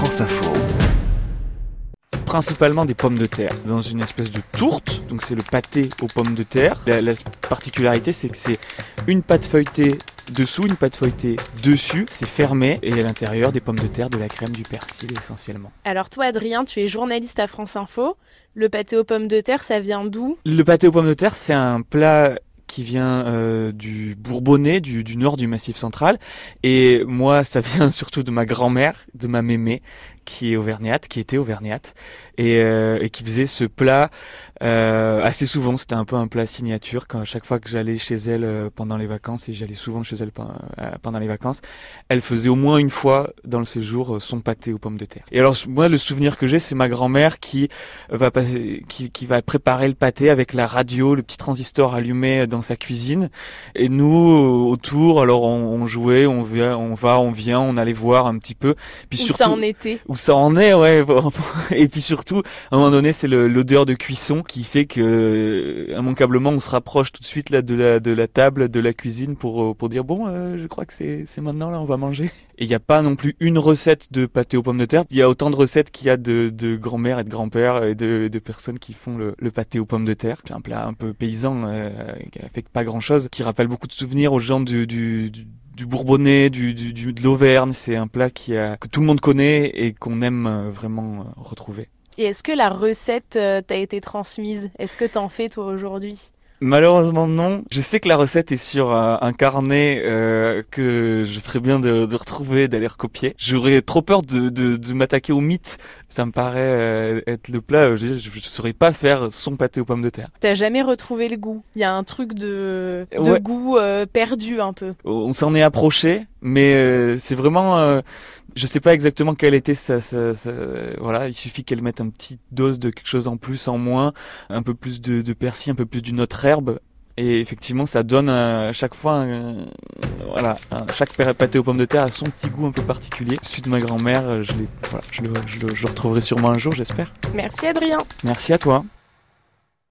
France Info. Principalement des pommes de terre, dans une espèce de tourte, donc c'est le pâté aux pommes de terre. La particularité, c'est que c'est une pâte feuilletée dessous, une pâte feuilletée dessus, c'est fermé, et à l'intérieur des pommes de terre, de la crème, du persil essentiellement. Alors toi Adrien, tu es journaliste à France Info, le pâté aux pommes de terre, ça vient d'où ? Le pâté aux pommes de terre, c'est un plat qui vient du Bourbonnais, du nord du Massif Central. Et moi, ça vient surtout de ma grand-mère, de ma mémé, qui est auvergnate, qui était auvergnate, et qui faisait ce plat assez souvent. C'était un peu un plat signature. Quand chaque fois que j'allais chez elle pendant les vacances, et j'allais souvent chez elle pendant les vacances, elle faisait au moins une fois dans le séjour son pâté aux pommes de terre. Et alors moi, le souvenir que j'ai, c'est ma grand-mère qui va préparer le pâté avec la radio, le petit transistor allumé dans sa cuisine, et nous autour, alors on jouait, on vient, on allait voir un petit peu. Puis où surtout, ça en était. Où ça en est, ouais. Et puis surtout, à un moment donné, c'est l'odeur de cuisson qui fait que immanquablement, on se rapproche tout de suite là de la table, de la cuisine pour dire bon, je crois que c'est maintenant là, on va manger. Et il n'y a pas non plus une recette de pâté aux pommes de terre. Il y a autant de recettes qu'il y a de grand-mère et de grand-père et de personnes qui font le pâté aux pommes de terre. C'est un plat un peu paysan, qui affecte pas grand-chose, qui rappelle beaucoup de souvenirs aux gens du Bourbonnais, de l'Auvergne. C'est un plat que tout le monde connaît et qu'on aime vraiment retrouver. Et est-ce que la recette t'a été transmise ? Est-ce que t'en fais toi aujourd'hui ? Malheureusement non. Je sais que la recette est sur un carnet que je ferais bien de retrouver, d'aller recopier. J'aurais trop peur de m'attaquer au mythe. Ça me paraît être le plat. Je ne saurais pas faire son pâté aux pommes de terre. T'as jamais retrouvé le goût. Il y a un truc de ouais. Goût perdu un peu. On s'en est approché, mais c'est vraiment. Je sais pas exactement quelle était ça, voilà, il suffit qu'elle mette une petite dose de quelque chose en plus, en moins, un peu plus de persil, un peu plus d'une autre herbe, et effectivement ça donne à chaque fois, chaque pâté aux pommes de terre a son petit goût un peu particulier. Celui de ma grand-mère, je le retrouverai sûrement un jour, j'espère. Merci Adrien. Merci à toi.